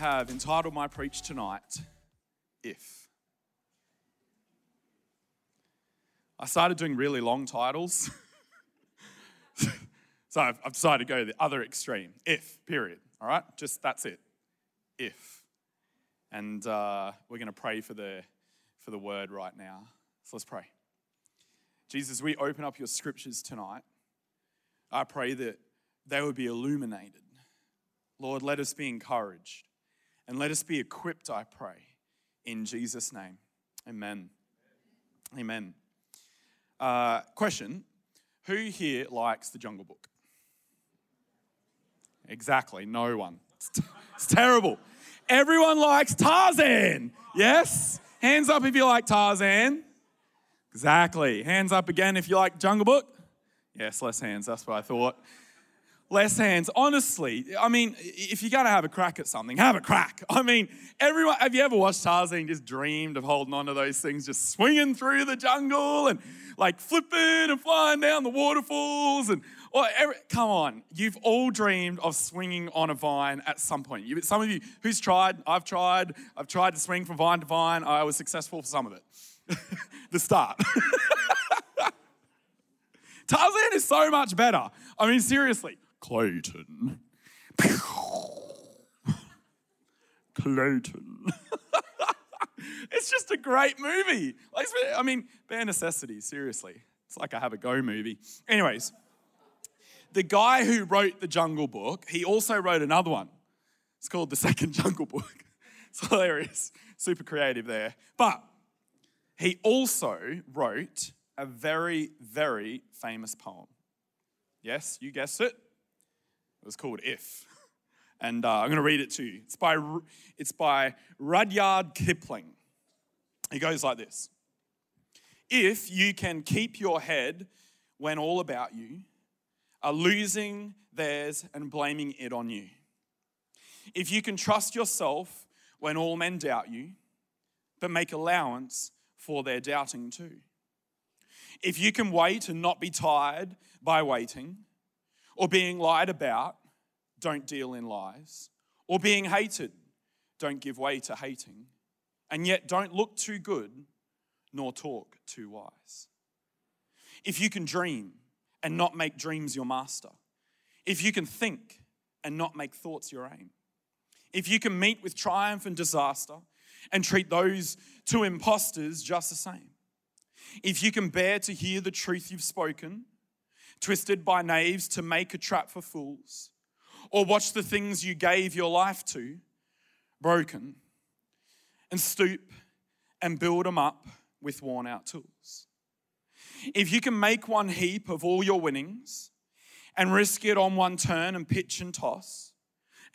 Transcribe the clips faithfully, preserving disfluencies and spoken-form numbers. have entitled my preach tonight, If. I started doing really long titles. So I've, I've decided to go the other extreme. If, period. All right? Just that's it. If. And uh, we're going to pray for the, for the word right now. So let's pray. Jesus, we open up your scriptures tonight. I pray that they would be illuminated. Lord, let us be encouraged. And let us be equipped, I pray, in Jesus' name. Amen. Amen. Uh, question. Who here likes The Jungle Book? Exactly, no one. It's, t- it's terrible. Everyone likes Tarzan. Yes? Hands up if you like Tarzan. Exactly. Hands up again if you like Jungle Book. Yes, less hands. That's what I thought. Less hands. Honestly, I mean, if you're going to have a crack at something, have a crack. I mean, everyone. Have you ever watched Tarzan and just dreamed of holding on to those things, just swinging through the jungle and like flipping and flying down the waterfalls and Or every, come on, you've all dreamed of swinging on a vine at some point. You, some of you, who's tried? I've tried. I've tried to swing from vine to vine. I was successful for some of it. The start. Tarzan is so much better. I mean, seriously. Clayton. Clayton. It's just a great movie. Like, I mean, bare necessity, seriously. It's like a have a go movie. Anyways. The guy who wrote The Jungle Book, he also wrote another one. It's called The Second Jungle Book. It's hilarious. Super creative there. But he also wrote a very, very famous poem. Yes, you guessed it. It was called If. And uh, I'm going to read it to you. It's by, it's by Rudyard Kipling. He goes like this. If you can keep your head when all about you are losing theirs and blaming it on you. If you can trust yourself when all men doubt you, but make allowance for their doubting too. If you can wait and not be tired by waiting, or being lied about, don't deal in lies, or being hated, don't give way to hating, and yet don't look too good, nor talk too wise. If you can dream, and not make dreams your master. If you can think and not make thoughts your aim. If you can meet with triumph and disaster and treat those two impostors just the same. If you can bear to hear the truth you've spoken, twisted by knaves to make a trap for fools, or watch the things you gave your life to, broken, and stoop and build them up with worn out tools. If you can make one heap of all your winnings and risk it on one turn and pitch and toss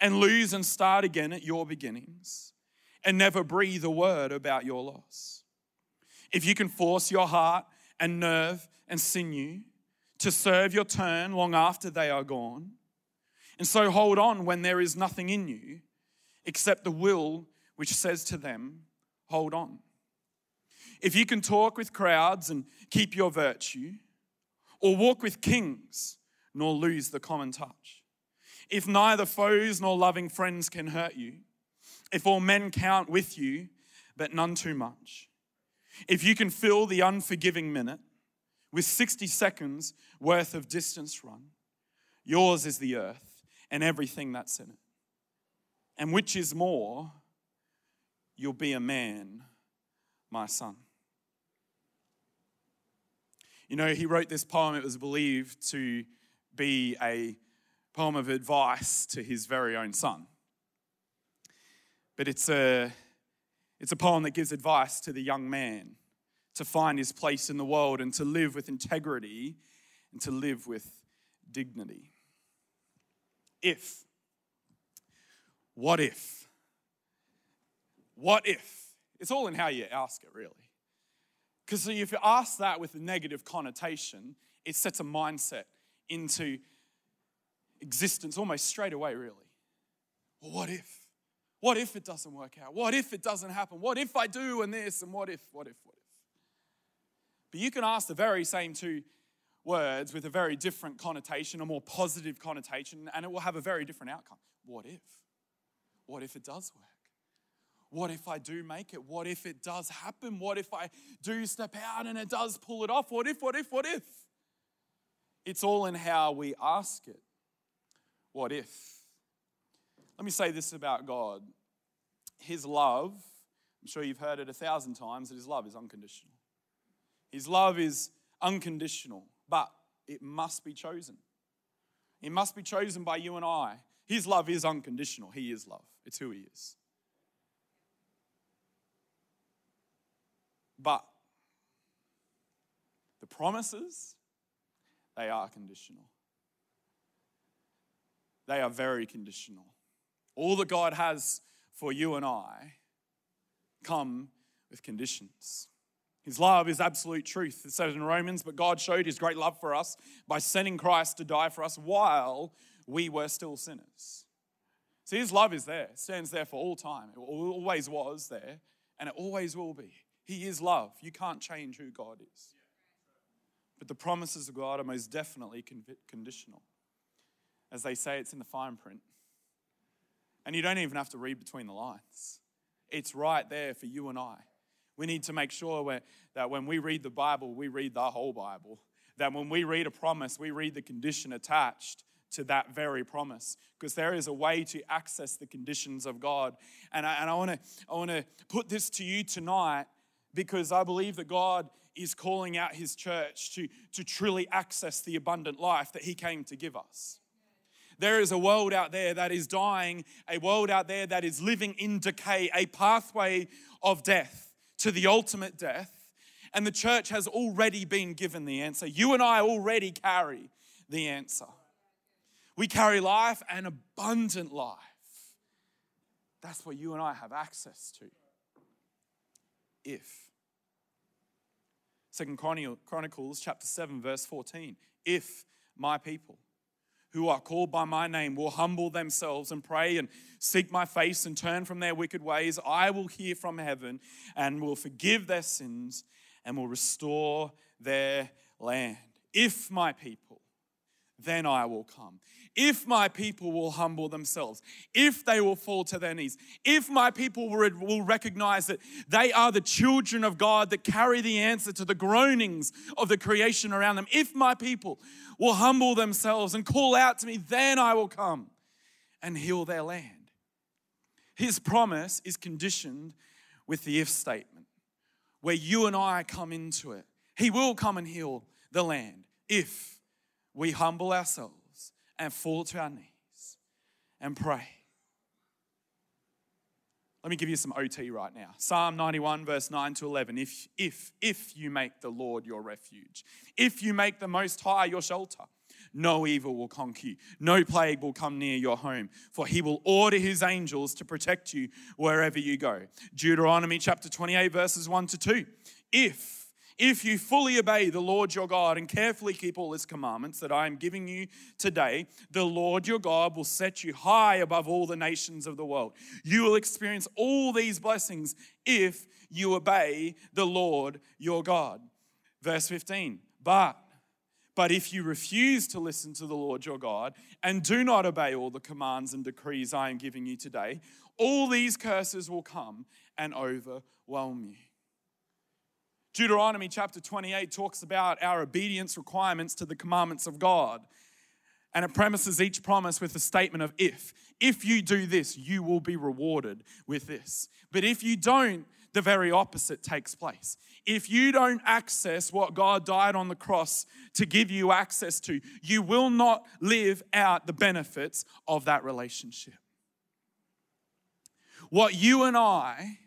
and lose and start again at your beginnings and never breathe a word about your loss. If you can force your heart and nerve and sinew to serve your turn long after they are gone and so hold on when there is nothing in you except the will which says to them, hold on. If you can talk with crowds and keep your virtue, or walk with kings, nor lose the common touch. If neither foes nor loving friends can hurt you, if all men count with you, but none too much. If you can fill the unforgiving minute with sixty seconds worth of distance run, yours is the earth and everything that's in it. And which is more, you'll be a man, my son. You know, he wrote this poem. It was believed to be a poem of advice to his very own son. But it's a, it's a poem that gives advice to the young man to find his place in the world and to live with integrity and to live with dignity. If. What if? What if? It's all in how you ask it, really. Because if you ask that with a negative connotation, it sets a mindset into existence almost straight away, really. Well, what if? What if it doesn't work out? What if it doesn't happen? What if I do and this and what if, what if, what if? But you can ask the very same two words with a very different connotation, a more positive connotation, and it will have a very different outcome. What if? What if it does work? What if I do make it? What if it does happen? What if I do step out and it does pull it off? What if, what if, what if? It's all in how we ask it. What if? Let me say this about God. His love, I'm sure you've heard it a thousand times, that his love is unconditional. His love is unconditional, but it must be chosen. It must be chosen by you and I. His love is unconditional. He is love. It's who he is. But the promises, they are conditional. They are very conditional. All that God has for you and I come with conditions. His love is absolute truth. It says in Romans, but God showed his great love for us by sending Christ to die for us while we were still sinners. See, his love is there. It stands there for all time. It always was there, and it always will be. He is love. You can't change who God is. But the promises of God are most definitely conditional. As they say, it's in the fine print. And you don't even have to read between the lines. It's right there for you and I. We need to make sure that when we read the Bible, we read the whole Bible. That when we read a promise, we read the condition attached to that very promise. Because there is a way to access the conditions of God. And I, and I want to I want to put this to you tonight, because I believe that God is calling out his church to, to truly access the abundant life that he came to give us. There is a world out there that is dying, a world out there that is living in decay, a pathway of death to the ultimate death. And the church has already been given the answer. You and I already carry the answer. We carry life and abundant life. That's what you and I have access to. If. Second Chronicles chapter seven, verse fourteen. If my people who are called by my name will humble themselves and pray and seek my face and turn from their wicked ways, I will hear from heaven and will forgive their sins and will restore their land. If my people, then I will come. If my people will humble themselves, if they will fall to their knees, if my people will recognize that they are the children of God that carry the answer to the groanings of the creation around them, if my people will humble themselves and call out to me, then I will come and heal their land. His promise is conditioned with the if statement, where you and I come into it. He will come and heal the land if we humble ourselves and fall to our knees and pray. Let me give you some O T right now. Psalm ninety-one, verse nine to eleven. If, if, if you make the Lord your refuge, if you make the Most High your shelter, no evil will conquer you. No plague will come near your home, for he will order his angels to protect you wherever you go. Deuteronomy chapter twenty-eight, verses one to two. If If you fully obey the Lord your God and carefully keep all his commandments that I am giving you today, the Lord your God will set you high above all the nations of the world. You will experience all these blessings if you obey the Lord your God. Verse fifteen, but, but if you refuse to listen to the Lord your God and do not obey all the commands and decrees I am giving you today, all these curses will come and overwhelm you. Deuteronomy chapter twenty-eight talks about our obedience requirements to the commandments of God. And it premises each promise with a statement of if. If you do this, you will be rewarded with this. But if you don't, the very opposite takes place. If you don't access what God died on the cross to give you access to, you will not live out the benefits of that relationship. What you and I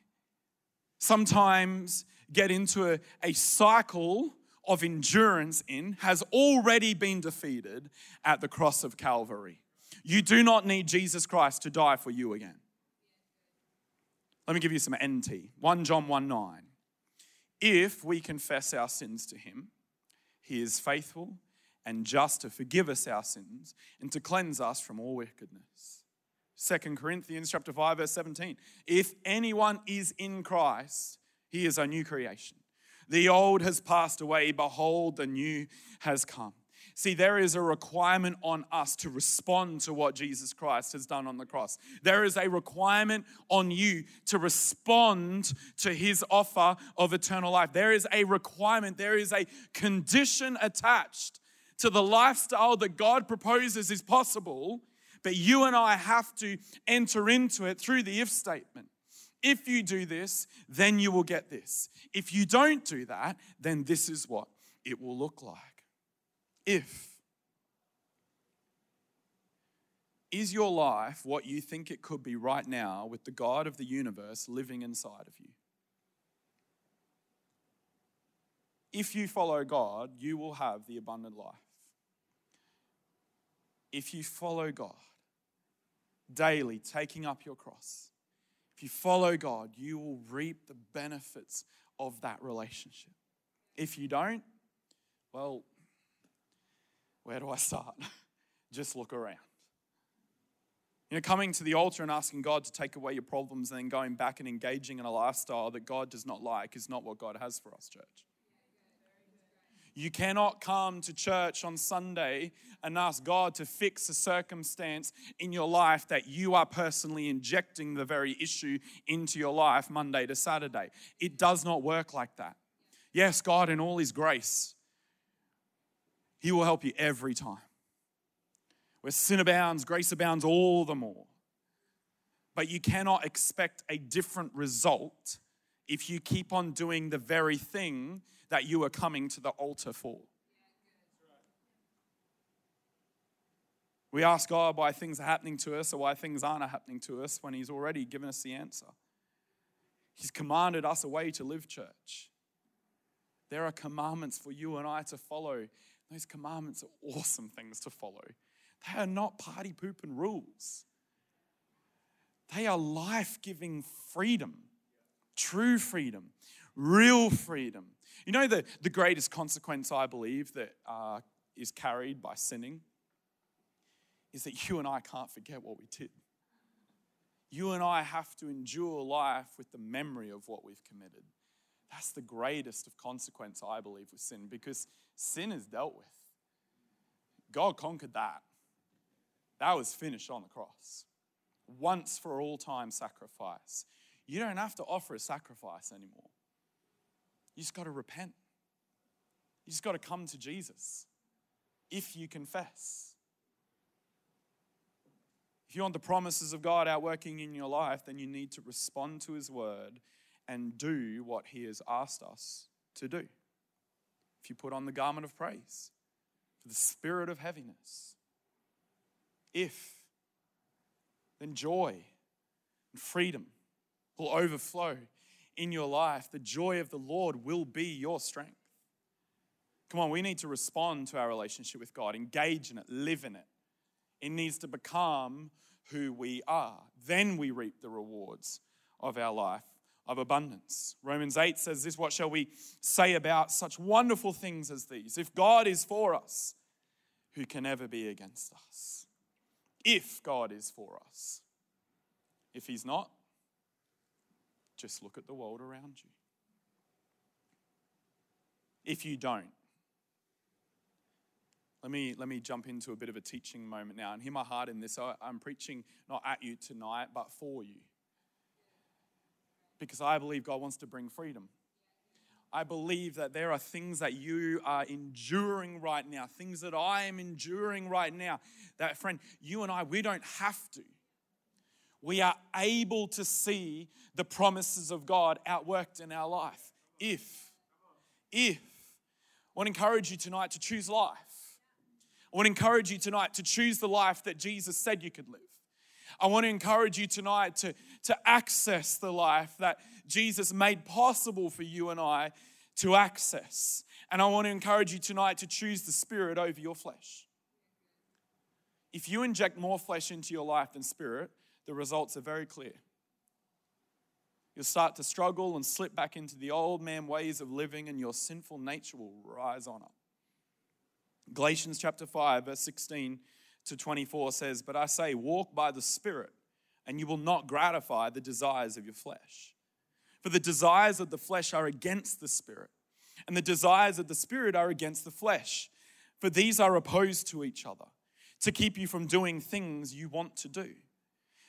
sometimes get into a, a cycle of endurance in has already been defeated at the cross of Calvary. You do not need Jesus Christ to die for you again. Let me give you some N T. First John one nine. If we confess our sins to him, he is faithful and just to forgive us our sins and to cleanse us from all wickedness. Second Corinthians chapter five, verse seventeen. If anyone is in Christ, he is a new creation. The old has passed away. Behold, the new has come. See, there is a requirement on us to respond to what Jesus Christ has done on the cross. There is a requirement on you to respond to his offer of eternal life. There is a requirement, there is a condition attached to the lifestyle that God proposes is possible, but you and I have to enter into it through the if statement. If you do this, then you will get this. If you don't do that, then this is what it will look like. If. Is your life what you think it could be right now with the God of the universe living inside of you? If you follow God, you will have the abundant life. If you follow God, daily taking up your cross, if you follow God, you will reap the benefits of that relationship. If you don't, well, where do I start? Just look around. You know, coming to the altar and asking God to take away your problems and then going back and engaging in a lifestyle that God does not like is not what God has for us, church. You cannot come to church on Sunday and ask God to fix a circumstance in your life that you are personally injecting the very issue into your life Monday to Saturday. It does not work like that. Yes, God in all his grace, he will help you every time. Where sin abounds, grace abounds all the more. But you cannot expect a different result if you keep on doing the very thing that you are coming to the altar for. We ask God why things are happening to us or why things aren't happening to us when he's already given us the answer. He's commanded us a way to live, church. There are commandments for you and I to follow. Those commandments are awesome things to follow. They are not party pooping rules. They are life-giving freedom, true freedom, real freedom. You know, the, the greatest consequence, I believe, that uh, is carried by sinning is that you and I can't forget what we did. You and I have to endure life with the memory of what we've committed. That's the greatest of consequence, I believe, with sin, because sin is dealt with. God conquered that. That was finished on the cross. Once for all time sacrifice. You don't have to offer a sacrifice anymore. You just got to repent. You just got to come to Jesus if you confess. If you want the promises of God outworking in your life, then you need to respond to his word and do what he has asked us to do. If you put on the garment of praise for the spirit of heaviness, if, then joy and freedom will overflow in your life. The joy of the Lord will be your strength. Come on, we need to respond to our relationship with God, engage in it, live in it. It needs to become who we are. Then we reap the rewards of our life of abundance. Romans eight says this, what shall we say about such wonderful things as these? If God is for us, who can ever be against us? If God is for us. If he's not, just look at the world around you. If you don't, let me, let me jump into a bit of a teaching moment now. And hear my heart in this. I, I'm preaching not at you tonight, but for you. Because I believe God wants to bring freedom. I believe that there are things that you are enduring right now, things that I am enduring right now, that, friend, you and I, we don't have to. We are able to see the promises of God outworked in our life. If, if, I want to encourage you tonight to choose life. I want to encourage you tonight to choose the life that Jesus said you could live. I want to encourage you tonight to, to access the life that Jesus made possible for you and I to access. And I want to encourage you tonight to choose the Spirit over your flesh. If you inject more flesh into your life than Spirit, the results are very clear. You'll start to struggle and slip back into the old man ways of living, and your sinful nature will rise on up. Galatians chapter five, verse sixteen to twenty-four says, but I say, walk by the Spirit, and you will not gratify the desires of your flesh. For the desires of the flesh are against the Spirit, and the desires of the Spirit are against the flesh. For these are opposed to each other, to keep you from doing things you want to do.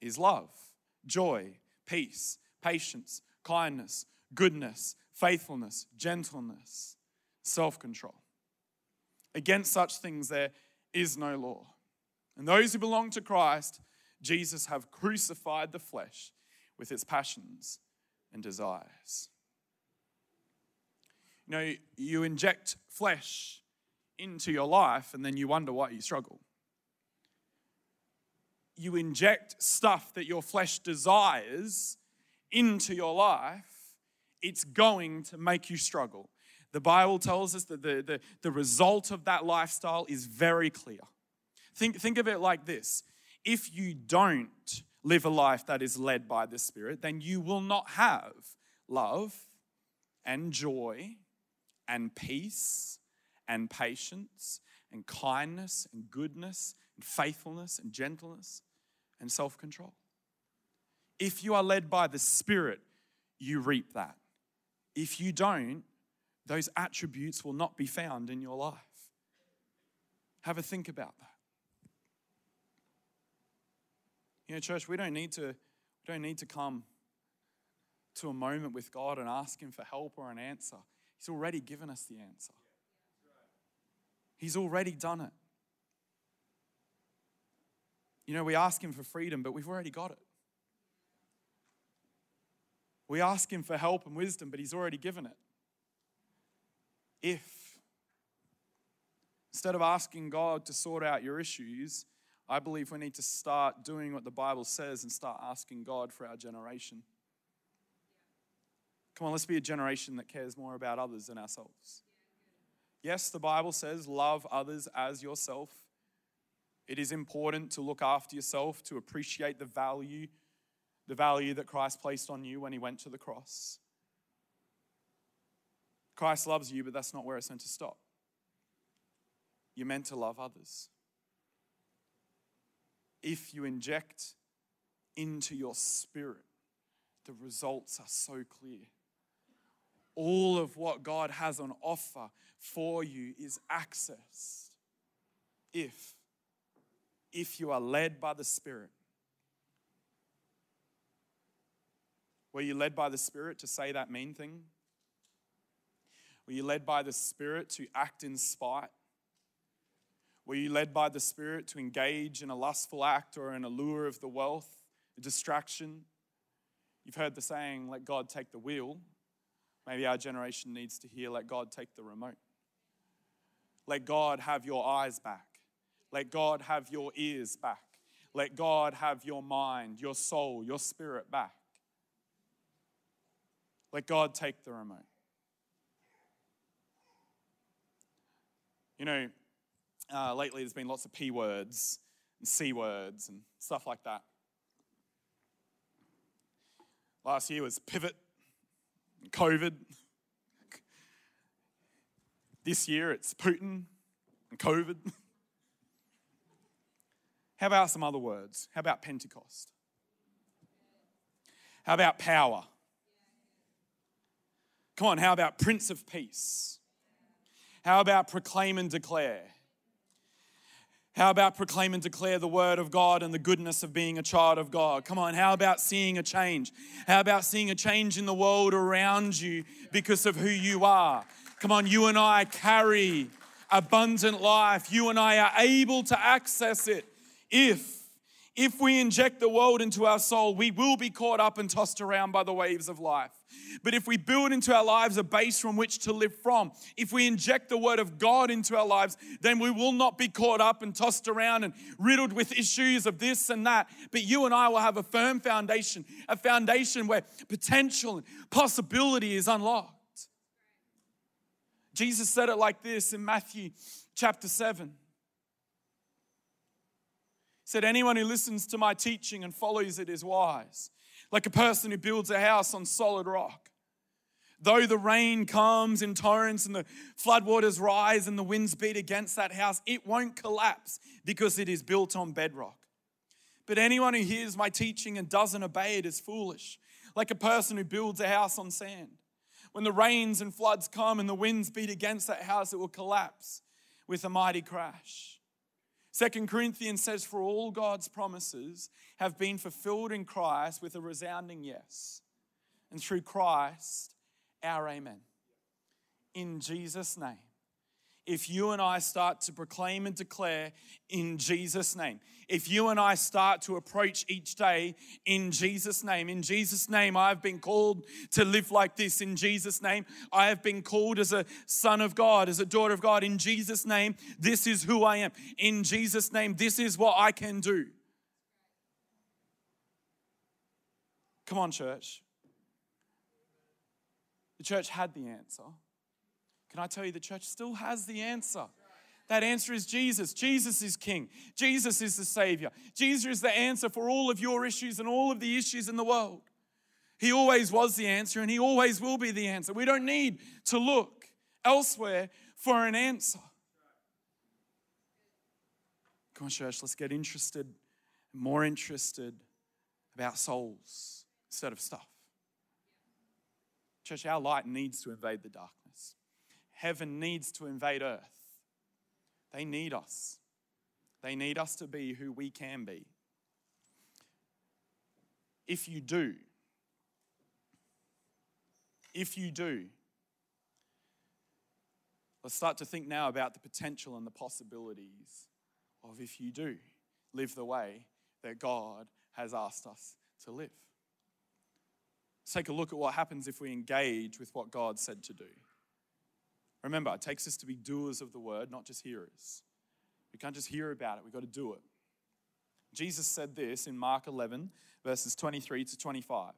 is love, joy, peace, patience, kindness, goodness, faithfulness, gentleness, self-control. Against such things there is no law. And those who belong to Christ Jesus have crucified the flesh with its passions and desires. You know, you inject flesh into your life and then you wonder why you struggle. You inject stuff that your flesh desires into your life, it's going to make you struggle. The Bible tells us that the, the, the result of that lifestyle is very clear. Think, think of it like this. If you don't live a life that is led by the Spirit, then you will not have love and joy and peace and patience and kindness and goodness and faithfulness and gentleness and self-control. If you are led by the Spirit, you reap that. If you don't, those attributes will not be found in your life. Have a think about that. You know, church, we don't need to, we don't need to come to a moment with God and ask him for help or an answer. He's already given us the answer. He's already done it. You know, we ask him for freedom, but we've already got it. We ask him for help and wisdom, but he's already given it. If, instead of asking God to sort out your issues, I believe we need to start doing what the Bible says and start asking God for our generation. Come on, let's be a generation that cares more about others than ourselves. Yes, the Bible says love others as yourself. It is important to look after yourself, to appreciate the value, the value that Christ placed on you when he went to the cross. Christ loves you, but that's not where it's meant to stop. You're meant to love others. If you inject into your spirit, the results are so clear. All of what God has on offer for you is accessed if, if you are led by the Spirit. Were you led by the Spirit to say that mean thing? Were you led by the Spirit to act in spite? Were you led by the Spirit to engage in a lustful act or an allure of the wealth, a distraction? You've heard the saying, let God take the wheel. Maybe our generation needs to hear, let God take the remote. Let God have your eyes back. Let God have your ears back. Let God have your mind, your soul, your spirit back. Let God take the remote. You know, Uh, lately, there's been lots of P words and C words and stuff like that. Last year was pivot, COVID. This year, it's Putin and COVID. How about some other words? How about Pentecost? How about power? Come on, how about Prince of Peace? How about proclaim and declare? How about proclaim and declare the word of God and the goodness of being a child of God? Come on, how about seeing a change? How about seeing a change in the world around you because of who you are? Come on, you and I carry abundant life. You and I are able to access it. If, if we inject the world into our soul, we will be caught up and tossed around by the waves of life. But if we build into our lives a base from which to live from, if we inject the word of God into our lives, then we will not be caught up and tossed around and riddled with issues of this and that. But you and I will have a firm foundation, a foundation where potential and possibility is unlocked. Jesus said it like this in Matthew chapter seven. He said, anyone who listens to my teaching and follows it is wise, like a person who builds a house on solid rock. Though the rain comes in torrents and the floodwaters rise and the winds beat against that house, it won't collapse because it is built on bedrock. But anyone who hears my teaching and doesn't obey it is foolish, like a person who builds a house on sand. When the rains and floods come and the winds beat against that house, it will collapse with a mighty crash. Second Corinthians says, for all God's promises have been fulfilled in Christ with a resounding yes. And through Christ, our amen. In Jesus' name. If you and I start to proclaim and declare in Jesus' name, if you and I start to approach each day in Jesus' name, in Jesus' name, I have been called to live like this. In Jesus' name, I have been called as a son of God, as a daughter of God. In Jesus' name, this is who I am. In Jesus' name, this is what I can do. Come on, church. The church had the answer. Can I tell you, the church still has the answer. That answer is Jesus. Jesus is King. Jesus is the Savior. Jesus is the answer for all of your issues and all of the issues in the world. He always was the answer and He always will be the answer. We don't need to look elsewhere for an answer. Come on, church, let's get interested, more interested about souls instead of stuff. Church, our light needs to invade the dark. Heaven needs to invade earth. They need us. They need us to be who we can be. If you do, if you do, let's start to think now about the potential and the possibilities of if you do live the way that God has asked us to live. Let's take a look at what happens if we engage with what God said to do. Remember, it takes us to be doers of the word, not just hearers. We can't just hear about it. We've got to do it. Jesus said this in Mark eleven, verses twenty-three to twenty-five.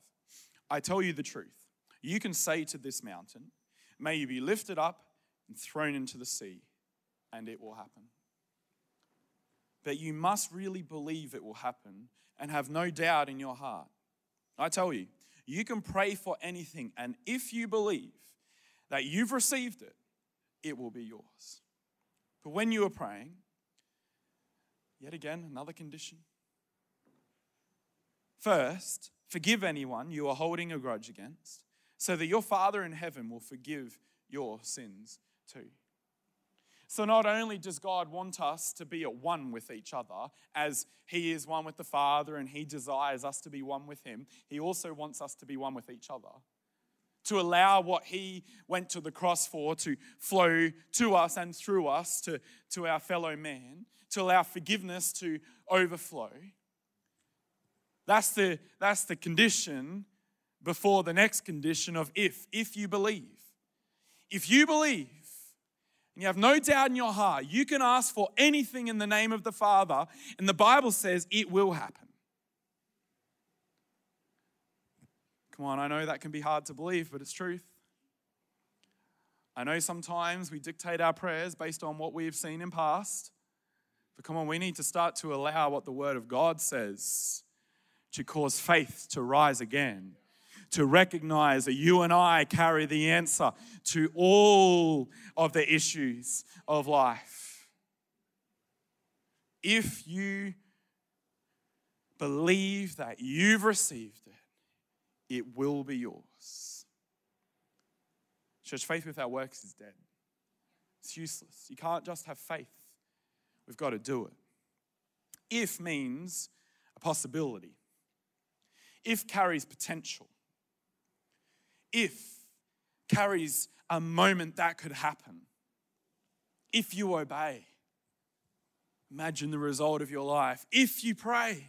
I tell you the truth. You can say to this mountain, may you be lifted up and thrown into the sea, and it will happen. But you must really believe it will happen and have no doubt in your heart. I tell you, you can pray for anything, and if you believe that you've received it, it will be yours. But when you are praying, yet again, another condition. First, forgive anyone you are holding a grudge against, so that your Father in heaven will forgive your sins too. So not only does God want us to be at one with each other, as He is one with the Father and He desires us to be one with Him, He also wants us to be one with each other, to allow what He went to the cross for to flow to us and through us to, to our fellow man, to allow forgiveness to overflow. That's the, that's the condition before the next condition of if, if you believe. If you believe and you have no doubt in your heart, you can ask for anything in the name of the Father, and the Bible says it will happen. Come on, I know that can be hard to believe, but it's truth. I know sometimes we dictate our prayers based on what we've seen in past, but come on, we need to start to allow what the Word of God says to cause faith to rise again, to recognize that you and I carry the answer to all of the issues of life. If you believe that you've received it, it will be yours. Church, faith without works is dead. It's useless. You can't just have faith. We've got to do it. If means a possibility. If carries potential. If carries a moment that could happen. If you obey, imagine the result of your life. If you pray,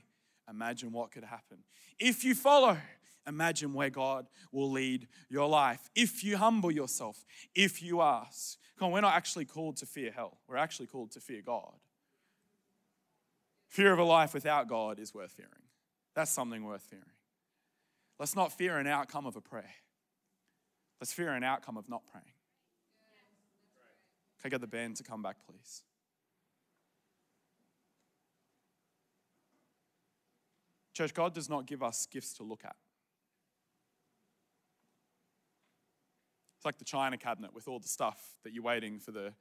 imagine what could happen. If you follow, imagine where God will lead your life. If you humble yourself, if you ask. Come on, we're not actually called to fear hell. We're actually called to fear God. Fear of a life without God is worth fearing. That's something worth fearing. Let's not fear an outcome of a prayer. Let's fear an outcome of not praying. Can I get the band to come back, please? Church, God does not give us gifts to look at. It's like the china cabinet with all the stuff that you're waiting for the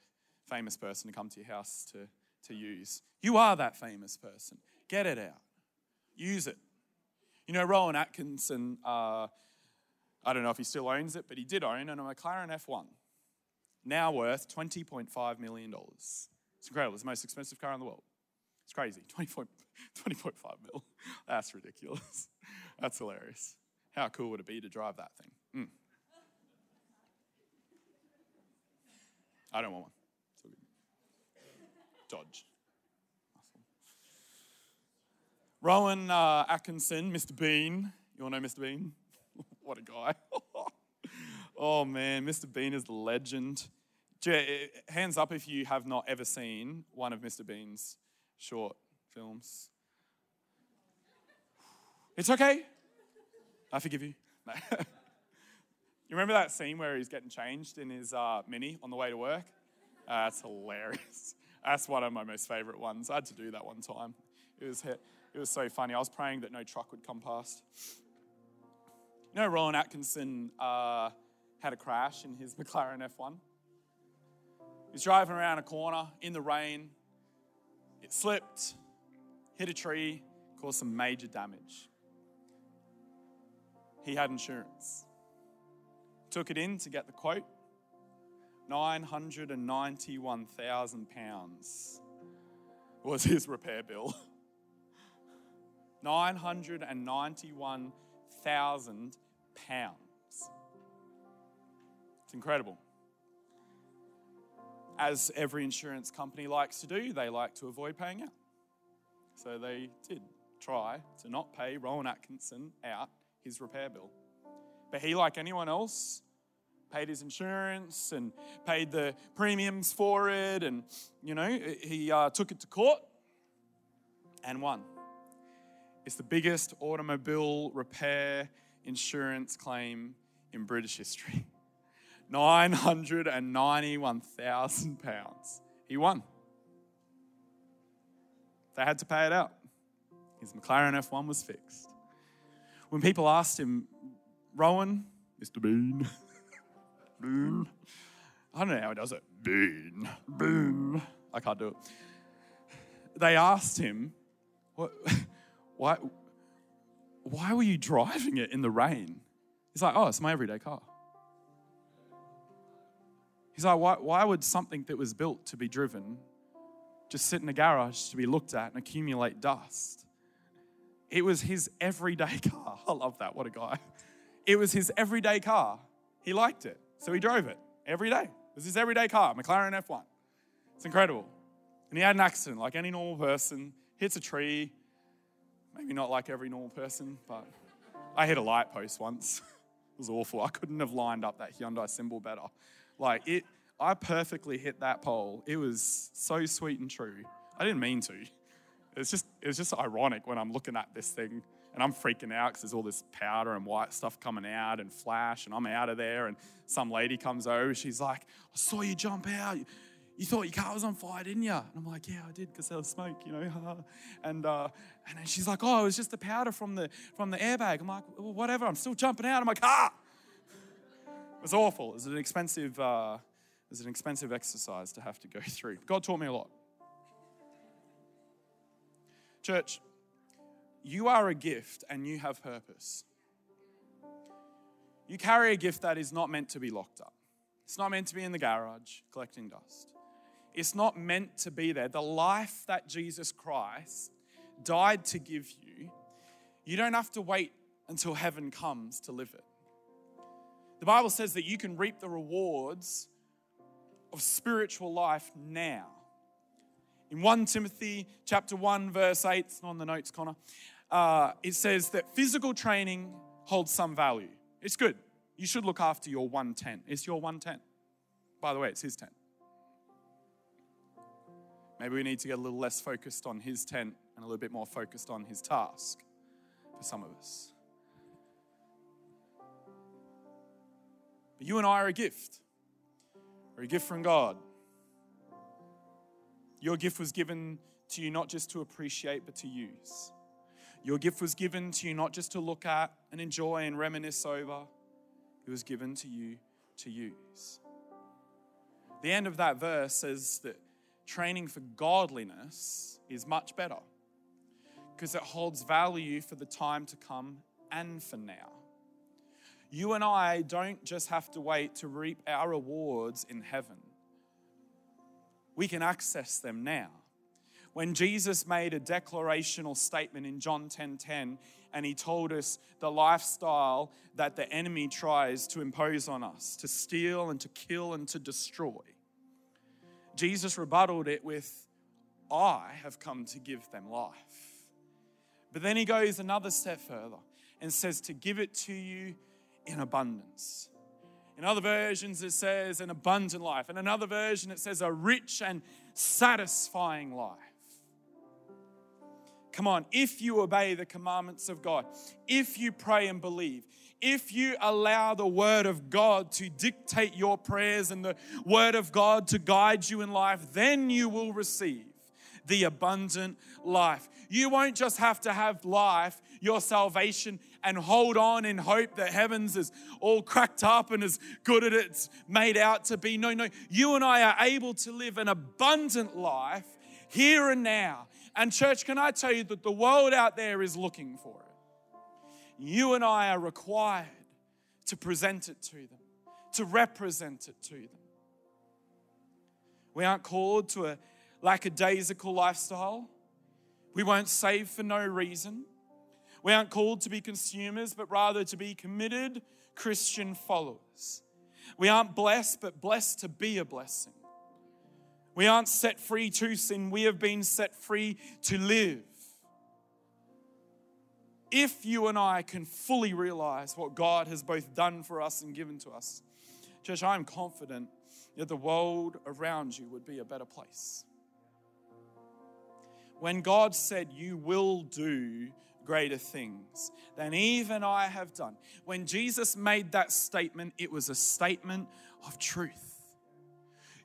famous person to come to your house to, to use. You are that famous person. Get it out. Use it. You know, Rowan Atkinson, uh, I don't know if he still owns it, but he did own a McLaren F one, now worth twenty point five million dollars. It's incredible. It's the most expensive car in the world. It's crazy. twenty point five mil. That's ridiculous. That's hilarious. How cool would it be to drive that thing? Mm. I don't want one. It's all good. Dodge. Rowan uh, Atkinson, Mister Bean. You all know Mister Bean? What a guy. Oh man, Mister Bean is the legend. Hands up if you have not ever seen one of Mister Bean's short films. It's okay. I forgive you. No. You remember that scene where he's getting changed in his uh, Mini on the way to work? Uh, that's hilarious. That's one of my most favourite ones. I had to do that one time. It was, it was so funny. I was praying that no truck would come past. You know, Rowan Atkinson uh, had a crash in his McLaren F one. He was driving around a corner in the rain. It slipped, hit a tree, caused some major damage. He had insurance. Took it in to get the quote. nine hundred and ninety-one thousand pounds was his repair bill. nine hundred and ninety-one thousand pounds. It's incredible. As every insurance company likes to do, they like to avoid paying out. So they did try to not pay Rowan Atkinson out his repair bill. But he, like anyone else, paid his insurance and paid the premiums for it. And, you know, he uh, took it to court and won. It's the biggest automobile repair insurance claim in British history. nine hundred and ninety-one thousand pounds. He won. They had to pay it out. His McLaren F one was fixed. When people asked him, Rowan, Mister Bean, Bean, I don't know how he does it, Bean, Bean, I can't do it. They asked him, what, why, why were you driving it in the rain? He's like, oh, it's my everyday car. He's like, why, why would something that was built to be driven just sit in a garage to be looked at and accumulate dust? It was his everyday car. I love that. What a guy. It was his everyday car. He liked it, so he drove it every day. It was his everyday car, McLaren F one. It's incredible. And he had an accident like any normal person, hits a tree. Maybe not like every normal person, but I hit a light post once. It was awful. I couldn't have lined up that Hyundai symbol better. Like it, I perfectly hit that pole. It was so sweet and true. I didn't mean to. It's just, it's just ironic when I'm looking at this thing and I'm freaking out because there's all this powder and white stuff coming out and flash and I'm out of there. And some lady comes over. She's like, I saw you jump out. You, you thought your car was on fire, didn't you? And I'm like, yeah, I did because there was smoke, you know. and uh, and then she's like, oh, it was just the powder from the from the airbag. I'm like, well, whatever. I'm still jumping out. I'm like, ah. It was awful. It was an expensive, uh, it was an expensive exercise to have to go through. God taught me a lot. Church, you are a gift and you have purpose. You carry a gift that is not meant to be locked up. It's not meant to be in the garage collecting dust. It's not meant to be there. The life that Jesus Christ died to give you, you don't have to wait until heaven comes to live it. The Bible says that you can reap the rewards of spiritual life now. In First Timothy chapter one, verse eight, it's not on the notes, Connor. Uh, it says that physical training holds some value. It's good. You should look after your one tent. It's your one tent. By the way, it's his tent. Maybe we need to get a little less focused on his tent and a little bit more focused on his task for some of us. You and I are a gift. We're a gift from God. Your gift was given to you not just to appreciate, but to use. Your gift was given to you not just to look at and enjoy and reminisce over. It was given to you to use. The end of that verse says that training for godliness is much better because it holds value for the time to come and for now. You and I don't just have to wait to reap our rewards in heaven. We can access them now. When Jesus made a declarational statement in John ten ten, and he told us the lifestyle that the enemy tries to impose on us, to steal and to kill and to destroy, Jesus rebutted it with, I have come to give them life. But then he goes another step further and says to give it to you in abundance. In other versions it says an abundant life. In another version it says a rich and satisfying life. Come on, if you obey the commandments of God, if you pray and believe, if you allow the word of God to dictate your prayers and the word of God to guide you in life, then you will receive the abundant life. You won't just have to have life, your salvation, and hold on in hope that heaven's is all cracked up and as good as it's made out to be. No, no, you and I are able to live an abundant life here and now. And church, can I tell you that the world out there is looking for it. You and I are required to present it to them, to represent it to them. We aren't called to a lackadaisical lifestyle. We won't save for no reason. We aren't called to be consumers, but rather to be committed Christian followers. We aren't blessed, but blessed to be a blessing. We aren't set free to sin. We have been set free to live. If you and I can fully realize what God has both done for us and given to us, church, I'm confident that the world around you would be a better place. When God said, you will do greater things than even I have done. When Jesus made that statement, it was a statement of truth.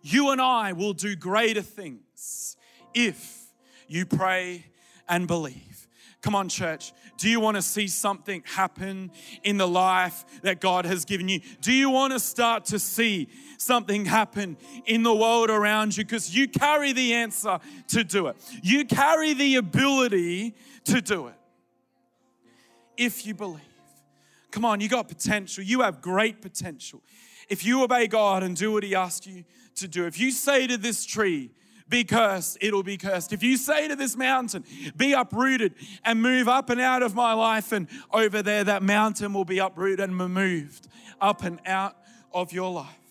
You and I will do greater things if you pray and believe. Come on, church. Do you want to see something happen in the life that God has given you? Do you want to start to see something happen in the world around you? Because you carry the answer to do it. You carry the ability to do it. If you believe. Come on, you got potential. You have great potential. If you obey God and do what He asked you to do. If you say to this tree, be cursed, it'll be cursed. If you say to this mountain, be uprooted and move up and out of my life and over there, that mountain will be uprooted and moved up and out of your life.